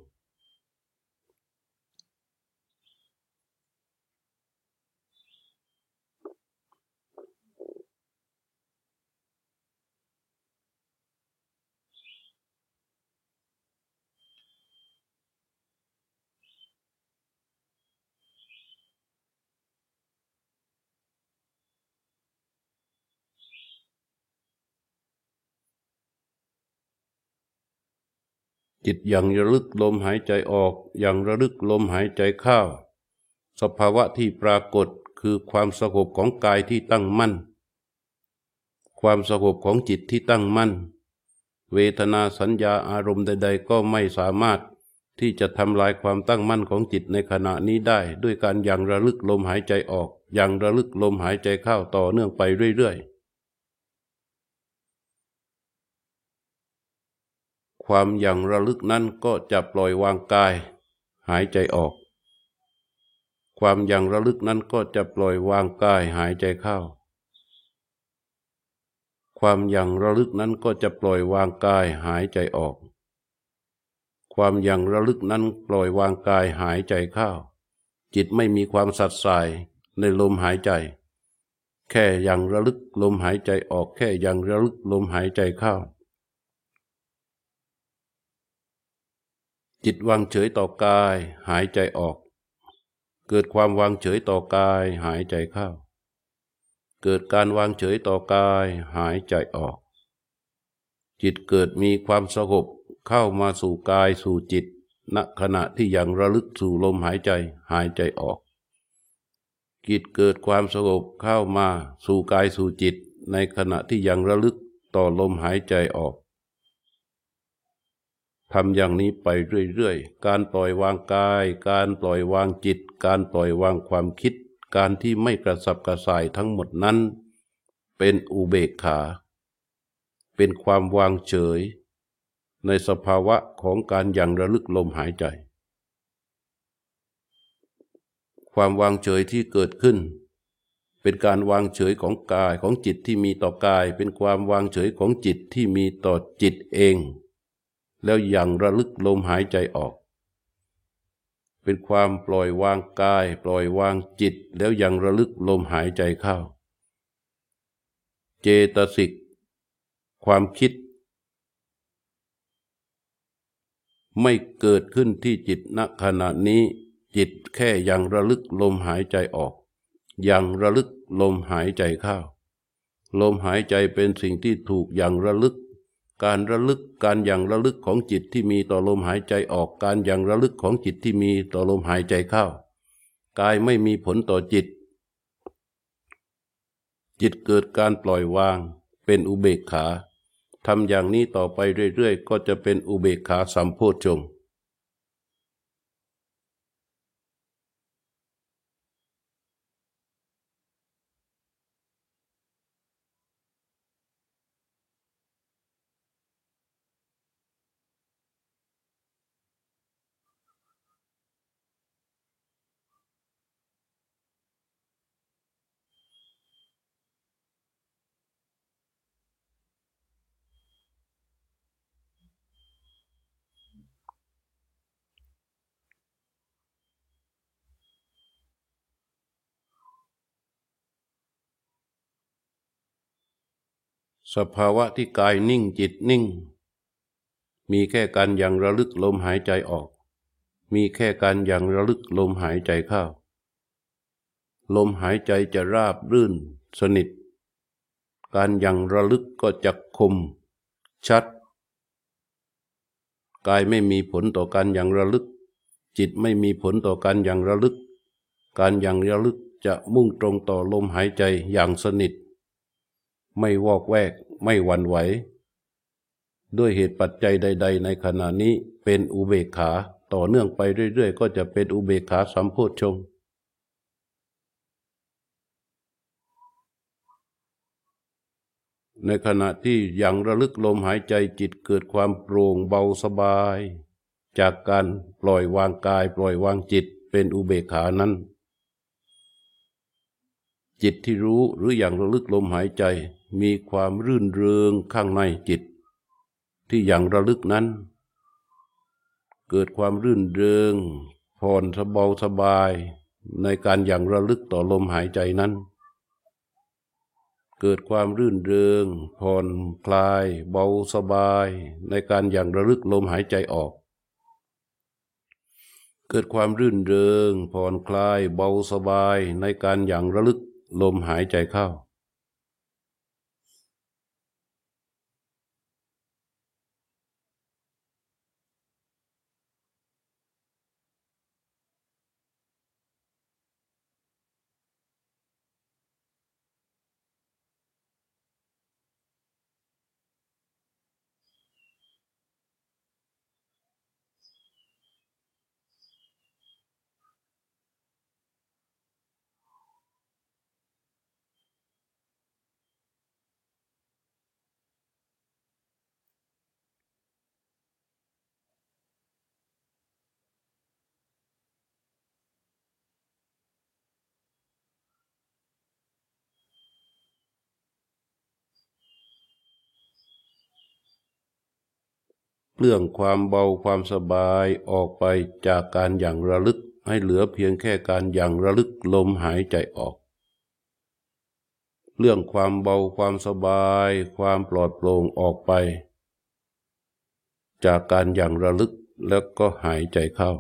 จิตยังระลึกลมหายใจออกยังระลึกลมหายใจเข้าสภาวะที่ปรากฏคือความสงบของกายที่ตั้งมั่นความสงบของจิตที่ตั้งมั่นเวทนาสัญญาอารมณ์ใดๆก็ไม่สามารถที่จะทำลายความตั้งมั่นของจิตในขณะนี้ได้ด้วยการยังระลึกลมหายใจออกยังระลึกลมหายใจเข้าต่อเนื่องไปเรื่อยๆความอย่างระลึกนั้นก็จะปล่อยวางกายหายใจออกความอย่างระลึกนั้นก็จะปล่อยวางกายหายใจเข้าความอย่างระลึกนั้นก็จะปล่อยวางกายหายใจออกความอย่างระลึกนั้นปล่อยวางกายหายใจเข้าจิตไม่มีความสัดสายในลมหายใจแค่อย่างระลึกลมหายใจออกแค่อย่างระลึกลมหายใจเข้าจิตวางเฉยต่อกายหายใจออกเกิดความวางเฉยต่อกายหายใจเข้าเกิดการวางเฉยต่อกายหายใจออกจิตเกิดมีความสงบเข้ามาสู่กายสู่จิตณขณะที่ยังระลึกสู่ลมหายใจหายใจออกจิตเกิดความสงบเข้ามาสู่กายสู่จิตในขณะที่ยังระลึกต่อลมหายใจออกทำอย่างนี้ไปเรื่อยๆการปล่อยวางกายการปล่อยวางจิตการปล่อยวางความคิดการที่ไม่กระสับกระส่ายทั้งหมดนั้นเป็นอุเบกขาเป็นความวางเฉยในสภาวะของการยังระลึกลมหายใจความวางเฉยที่เกิดขึ้น เป็นการวางเฉยของกายของจิตที่มีต่อกายเป็นความวางเฉยของจิตที่มีต่อจิตเองแล้วยังระลึกลมหายใจออกเป็นความปล่อยวางกายปล่อยวางจิตแล้วยังระลึกลมหายใจเข้าเจตสิกความคิดไม่เกิดขึ้นที่จิตณขณะนี้จิตแค่ยังระลึกลมหายใจออกยังระลึกลมหายใจเข้าลมหายใจเป็นสิ่งที่ถูกยังระลึกการระลึกการยังระลึกของจิตที่มีต่อลมหายใจออกการยังระลึกของจิตที่มีต่อลมหายใจเข้ากายไม่มีผลต่อจิตจิตเกิดการปล่อยวางเป็นอุเบกขาทำอย่างนี้ต่อไปเรื่อยๆก็จะเป็นอุเบกขาสัมโพชฌงค์สภาวะที่กายนิ่งจิตนิ่งมีแค่การยังระลึกลมหายใจออกมีแค่การยังระลึกลมหายใจเข้าลมหายใจจะราบรื่นสนิทการยังระลึกก็จะคมชัดกายไม่มีผลต่อการยังระลึกจิตไม่มีผลต่อการยังระลึกการยังระลึกจะมุ่งตรงต่อลมหายใจอย่างสนิทไม่วอกแวกไม่หวั่นไหวด้วยเหตุปัจจัยใดๆในขณะนี้เป็นอุเบกขาต่อเนื่องไปเรื่อยๆก็จะเป็นอุเบกขาสัมโพชฌงค์ในขณะที่ยังระลึกลมหายใจจิตเกิดความโปร่งเบาสบายจากการปล่อยวางกายปล่อยวางจิตเป็นอุเบกขานั้นจิตที่รู้หรืออย่างระลึกลมหายใจมีความรื่นเริงข้างในจิตที่อย่างระลึกนั้นเกิดความรื่นเริงผ่อนเบาสบายในการอย่างระลึกต่อลมหายใจนั้นเกิดความรื่นเริงผ่อนคลายเบาสบายในการอย่างระลึกลมหายใจออกเกิดความรื่นเริงผ่อนคลายเบาสบายในการอย่างระลึกลมหายใจเข้าเรื่องความเบาความสบายออกไปจากการอย่างระลึกให้เหลือเพียงแค่การอย่างระลึกลมหายใจออกเรื่องความเบาความสบายความปลอดโปร่งออกไปจากการอย่างระลึกแล้วก็หายใจเข้า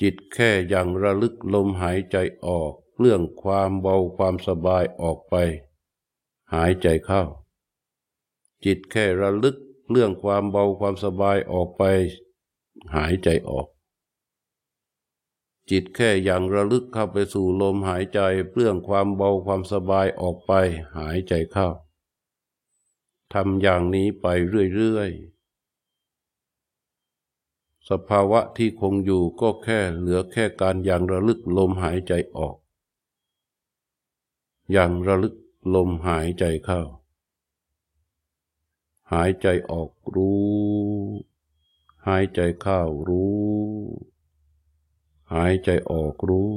จิตแค่อย่างระลึกลมหายใจออกเรื่องความเบาความสบายออกไปหายใจเข้าจิตแค่ระลึกเรื่องความเบาความสบายออกไปหายใจออกจิตแค่อย่างระลึกเข้าไปสู่ลมหายใจเรื่องความเบาความสบายออกไปหายใจเข้าทำอย่างนี้ไปเรื่อยๆสภาวะที่คงอยู่ก็แค่เหลือแค่การอย่างระลึกลมหายใจออกอย่างระลึกลมหายใจเข้าหายใจออกรู้หายใจเข้ารู้หายใจออกรู้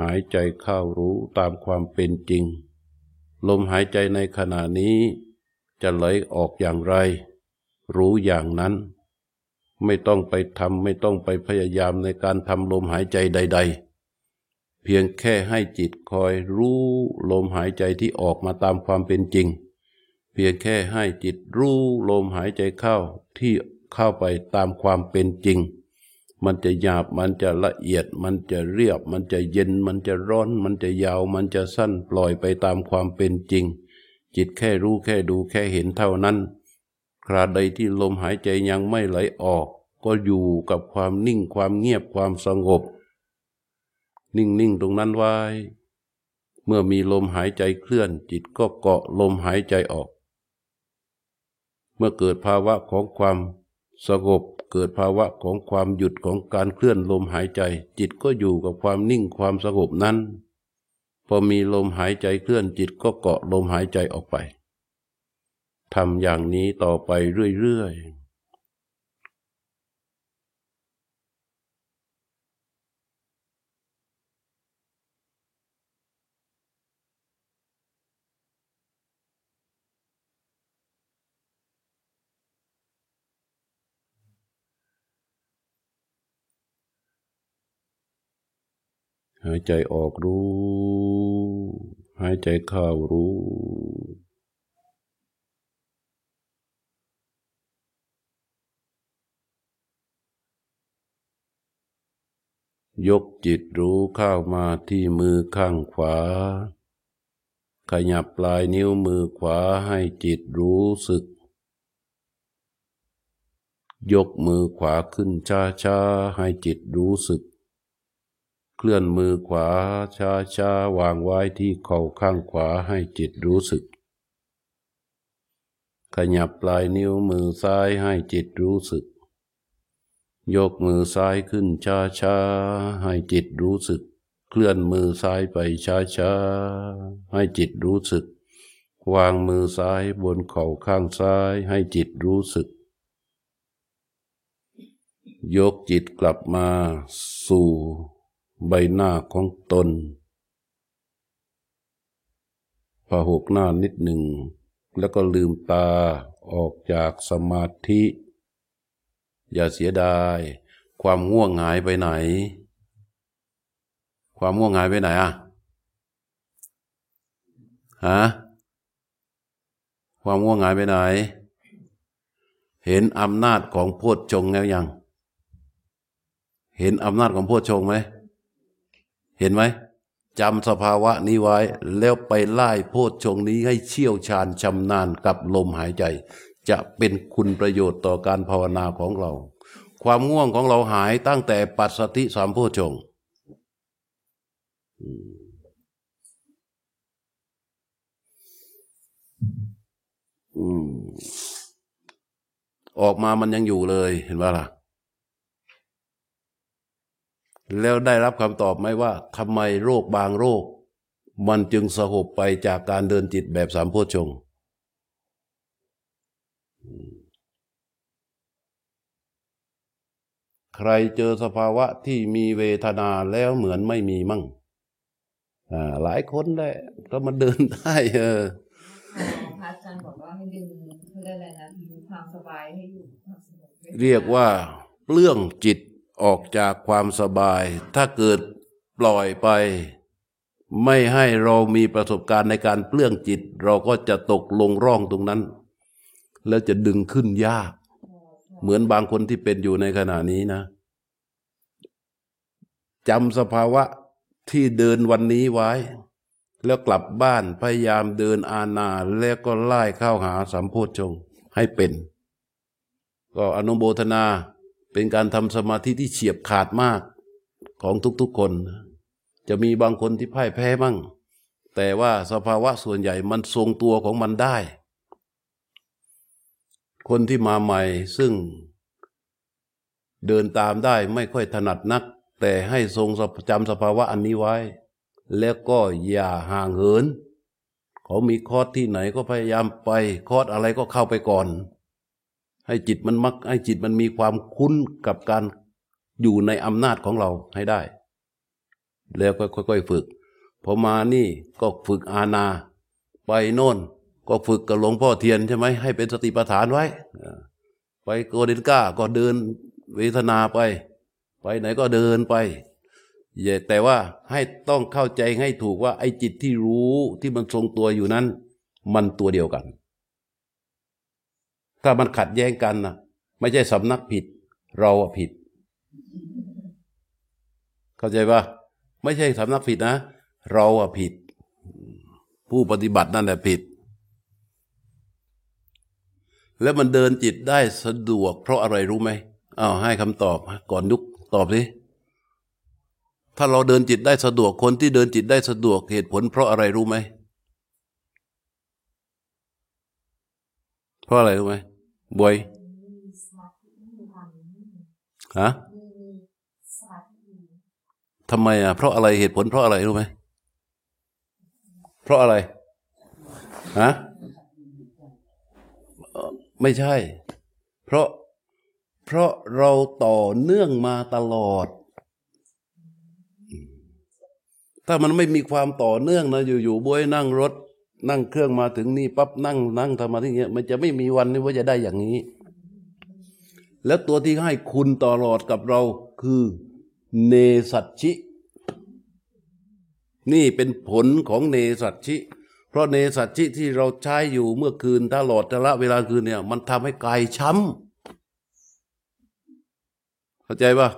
หายใจเข้ารู้ตามความเป็นจริงลมหายใจในขณะนี้จะไหลออกอย่างไรรู้อย่างนั้นไม่ต้องไปทำไม่ต้องไปพยายามในการทำลมหายใจใดๆเพียงแค่ให้จิตคอยรู้ลมหายใจที่ออกมาตามความเป็นจริงเพียงแค่ให้จิตรู้ลมหายใจเข้าที่เข้าไปตามความเป็นจริงมันจะหยาบมันจะละเอียดมันจะเรียบมันจะเย็นมันจะร้อนมันจะยาวมันจะสั้นปล่อยไปตามความเป็นจริงจิตแค่รู้แค่ดูแค่เห็นเท่านั้นคราใดที่ลมหายใจยังไม่ไหลออกก็อยู่กับความนิ่งความเงียบความสงบนิ่งๆตรงนั้นไว้เมื่อมีลมหายใจเคลื่อนจิตก็เกาะลมหายใจออกเมื่อเกิดภาวะของความสงบเกิดภาวะของความหยุดของการเคลื่อนลมหายใจจิตก็อยู่กับความนิ่งความสงบนั้นพอมีลมหายใจเคลื่อนจิตก็เกาะลมหายใจออกไปทำอย่างนี้ต่อไปเรื่อยๆหายใจออกรู้หายใจเข้ารู้ยกจิตรู้เข้ามาที่มือข้างขวาขยับปลายนิ้วมือขวาให้จิตรู้สึกยกมือขวาขึ้นช้าๆให้จิตรู้สึกเคลื่อนมือขวาช้าๆวางไว้ที่เข่าข้างขวาให้จิตรู้สึกขยับปลายนิ้วมือซ้ายให้จิตรู้สึกยกมือซ้ายขึ้นช้าๆให้จิตรู้สึกเคลื่อนมือซ้ายไปช้าๆให้จิตรู้สึกวางมือซ้ายบนเข่าข้างซ้ายให้จิตรู้สึกยกจิตกลับมาสู่ใบหน้าของตนพอหกหน้านิดหนึ่งแล้วก็ลืมตาออกจากสมาธิอย่าเสียดายความง่วงหายไปไหนความง่วงหายไปไหนอ่ะฮะความง่วงหายไปไหนเห็นอำนาจของโพชฌงค์แล้วยังเห็นอำนาจของโพชฌงค์ไหมเห็นไหมจำสภาวะนี้ไว้แล้วไปไล่โพชฌงค์นี้ให้เชี่ยวชาญชำนาญกับลมหายใจจะเป็นคุณประโยชน์ต่อการภาวนาของเราความง่วงของเราหายตั้งแต่ปัสสัทธิสามโพชฌงค์ออกมามันยังอยู่เลยเห็นป่ะล่ะแล้วได้รับคำตอบไหมว่าทำไมโรคบางโรคมันจึงสหบไปจากการเดินจิตแบบสามโพชฌงค์ใครเจอสภาวะที่มีเวทนาแล้วเหมือนไม่มีมั่งหลายคนแหละก็มันเดินได้พระอาจารย์บอกว่าให้ดึงเขาเรียกอะไรนะดึงความสบายให้อยู่เรียกว่าเปลื้องจิตออกจากความสบายถ้าเกิดปล่อยไปไม่ให้เรามีประสบการณ์ในการเปลื้องจิตเราก็จะตกลงร่องตรงนั้นแล้วจะดึงขึ้นยากเหมือนบางคนที่เป็นอยู่ในขณะนี้นะจำสภาวะที่เดินวันนี้ไว้แล้วกลับบ้านพยายามเดินอานาแล้วก็ไล่เข้าหาสัมโพชฌงค์ให้เป็นก็อนุโมทนาเป็นการทำสมาธิที่เฉียบขาดมากของทุกๆคนจะมีบางคนที่พ่ายแพ้บ้างแต่ว่าสภาวะส่วนใหญ่มันทรงตัวของมันได้คนที่มาใหม่ซึ่งเดินตามได้ไม่ค่อยถนัดนักแต่ให้ทรงจำสภาวะอันนี้ไว้แล้วก็อย่าห่างเหินเขามีคอร์สที่ไหนก็พยายามไปคอร์สอะไรก็เข้าไปก่อนให้จิตมันมักให้จิตมันมีความคุ้นกับการอยู่ในอำนาจของเราให้ได้ แล้วก็ค่อยๆฝึกพอมานี่ก็ฝึกอานาไปโน่นก็ฝึกกับหลวงพ่อเทียนใช่ไหมให้เป็นสติปัฏฐานไว้ไปโกดินก้าก็เดินเวทนาไปไหนก็เดินไปแต่ว่าให้ต้องเข้าใจให้ถูกว่าไอ้จิตที่รู้ที่มันทรงตัวอยู่นั้นมันตัวเดียวกันถ้ามันขัดแย้งกันนะไม่ใช่สำนักผิดเราผิดเข้าใจป่ะไม่ใช่สำนักผิดนะเราผิดผู้ปฏิบัตินั่นแหละผิดแล้วมันเดินจิตได้สะดวกเพราะอะไรรู้ไหมอ้าวให้คำตอบก่อนยุกตอบสิถ้าเราเดินจิตได้สะดวกคนที่เดินจิตได้สะดวกเหตุผลเพราะอะไรรู้ไหมเพราะอะไรรู้ไหมบวยฮะทำไมเพราะอะไรเหตุผลเพราะอะไรรู้ไหมเพราะอะไรฮะไม่ใช่เพราะเราต่อเนื่องมาตลอดถ้ามันไม่มีความต่อเนื่องนะอยู่ๆบวยนั่งรถนั่งเครื่องมาถึงนี่ปั๊บนั่งทำมาที่เงี้ยมันจะไม่มีวันนี้ว่าจะได้อย่างนี้แล้วตัวที่ให้คุณตลอดกับเราคือเนสัชชินี่เป็นผลของเนสัชชิเพราะเนสัชชิที่เราใช้อยู่เมื่อคืนตลอดแต่ละเวลาคืนเนี่ยมันทำให้กายช้ำเข้าใจป่ะ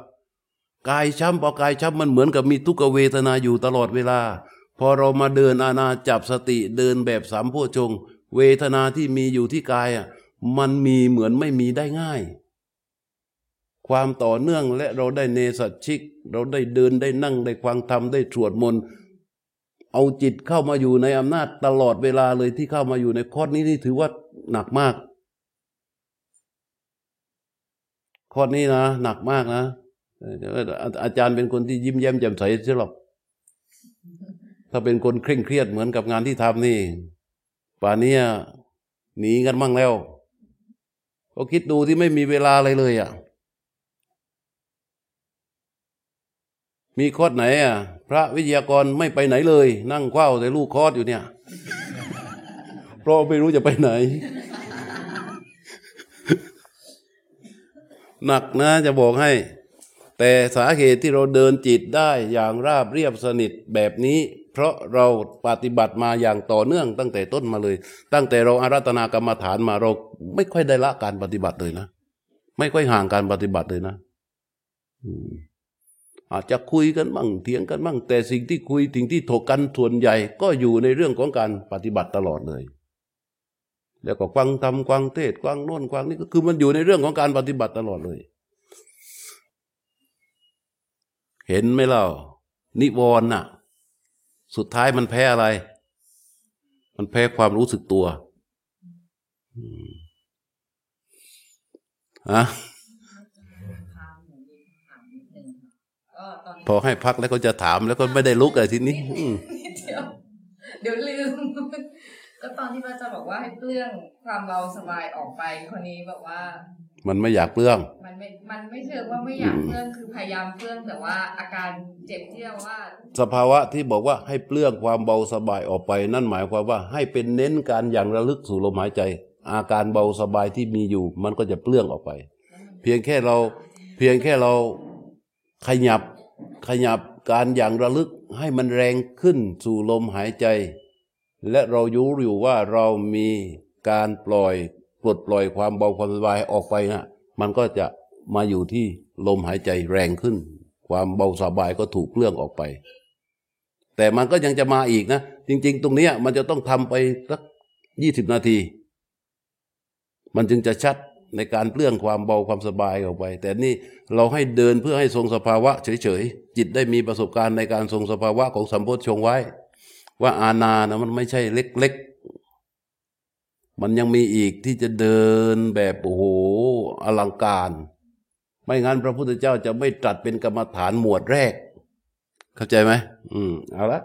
กายช้ำพอกายช้ำมันเหมือนกับมีทุกขเวทนาอยู่ตลอดเวลาพอเรามาเดินอานาจับสติเดินแบบสัมโพชฌงค์เวทนาที่มีอยู่ที่กายมันมีเหมือนไม่มีได้ง่ายความต่อเนื่องและเราได้เนสัชชิกเราได้เดินได้นั่งได้ฟังธรรมได้สวดมนต์เอาจิตเข้ามาอยู่ในอำนาจตลอดเวลาเลยที่เข้ามาอยู่ในข้อนี้นี่ถือว่าหนักมากข้อนี้นะหนักมากนะอาจารย์เป็นคนที่ยิ้มแย้มแจ่มใสใช่หรอกถ้าเป็นคนเคร่งเครียดเหมือนกับงานที่ทำนี่ป่านนี้หนีกันมั่งแล้วก็คิดดูที่ไม่มีเวลาอะไรเลยอ่ะมีคอร์สไหนพระวิทยากรไม่ไปไหนเลยนั่งคว้าแต่ลูกคอร์สอยู่เนี่ย เพราะไม่รู้จะไปไหน หนักนะจะบอกให้แต่สาเหตุที่เราเดินจิตได้อย่างราบเรียบสนิทแบบนี้เพราะเราปฏิบัติมาอย่างต่อเนื่องตั้งแต่ต้นมาเลยตั้งแต่เราอาราธนากรรมฐานมาเราไม่ค่อยได้ละการปฏิบัติเลยนะไม่ค่อยห่างการปฏิบัติเลยนะอาจจะคุยกันบ้างเถียงกันบ้างแต่สิ่งที่คุยถึงที่ถกกันส่วนใหญ่ก็อยู่ในเรื่องของการปฏิบัติตลอดเลยแล้วก็ฟังธรรมฟังเทศน์ฟังโน่นฟังนี่ก็คือมันอยู่ในเรื่องของการปฏิบัติตลอดเลยเห็นไหมเล่านิวรณ์น่ะสุดท้ายมันแพ้อะไรมันแพ้ความรู้สึกตัวอ่ะพอให้พักแล้วก็จะถามแล้วก็ไม่ได้ลุกอะไรทีนี้เดี๋ยวลืมก็ตอนที่พระอาจารย์บอกว่าให้เปลื้องความเราสบายออกไปคนนี้แบบว่ามันไม่อยากเปลื้องมันไม่เชื่อว่าไม่อยากเปลื้องคือพยายามเปลื้องแต่ว่าอาการเจ็บที่เราว่าสภาวะที่บอกว่าให้เปลื้องความเบาสบายออกไปนั่นหมายความว่าให้เป็นเน้นการอย่างระลึกสู่ลมหายใจอาการเบาสบายที่มีอยู่มันก็จะเปลื้องออกไปเพียงแค่เราขยับการอย่างระลึกให้มันแรงขึ้นสู่ลมหายใจและเรารู้อยู่ว่าเรามีการปลดปล่อยความเบาความสบายออกไปนะมันก็จะมาอยู่ที่ลมหายใจแรงขึ้นความเบาสบายก็ถูกเลื่องออกไปแต่มันก็ยังจะมาอีกนะจริงๆตรงนี้มันจะต้องทำไปสัก20นาทีมันจึงจะชัดในการเปลื้องความเบาความสบายออกไปแต่นี่เราให้เดินเพื่อให้ทรงสภาวะเฉยๆจิตได้มีประสบการณ์ในการทรงสภาวะของสัมโพชฌงค์ไว้ว่าอานานะมันไม่ใช่เล็กๆมันยังมีอีกที่จะเดินแบบโอ้โหอลังการไม่งั้นพระพุทธเจ้าจะไม่ตรัสเป็นกรรมฐานหมวดแรกเข้าใจไหมเอาละ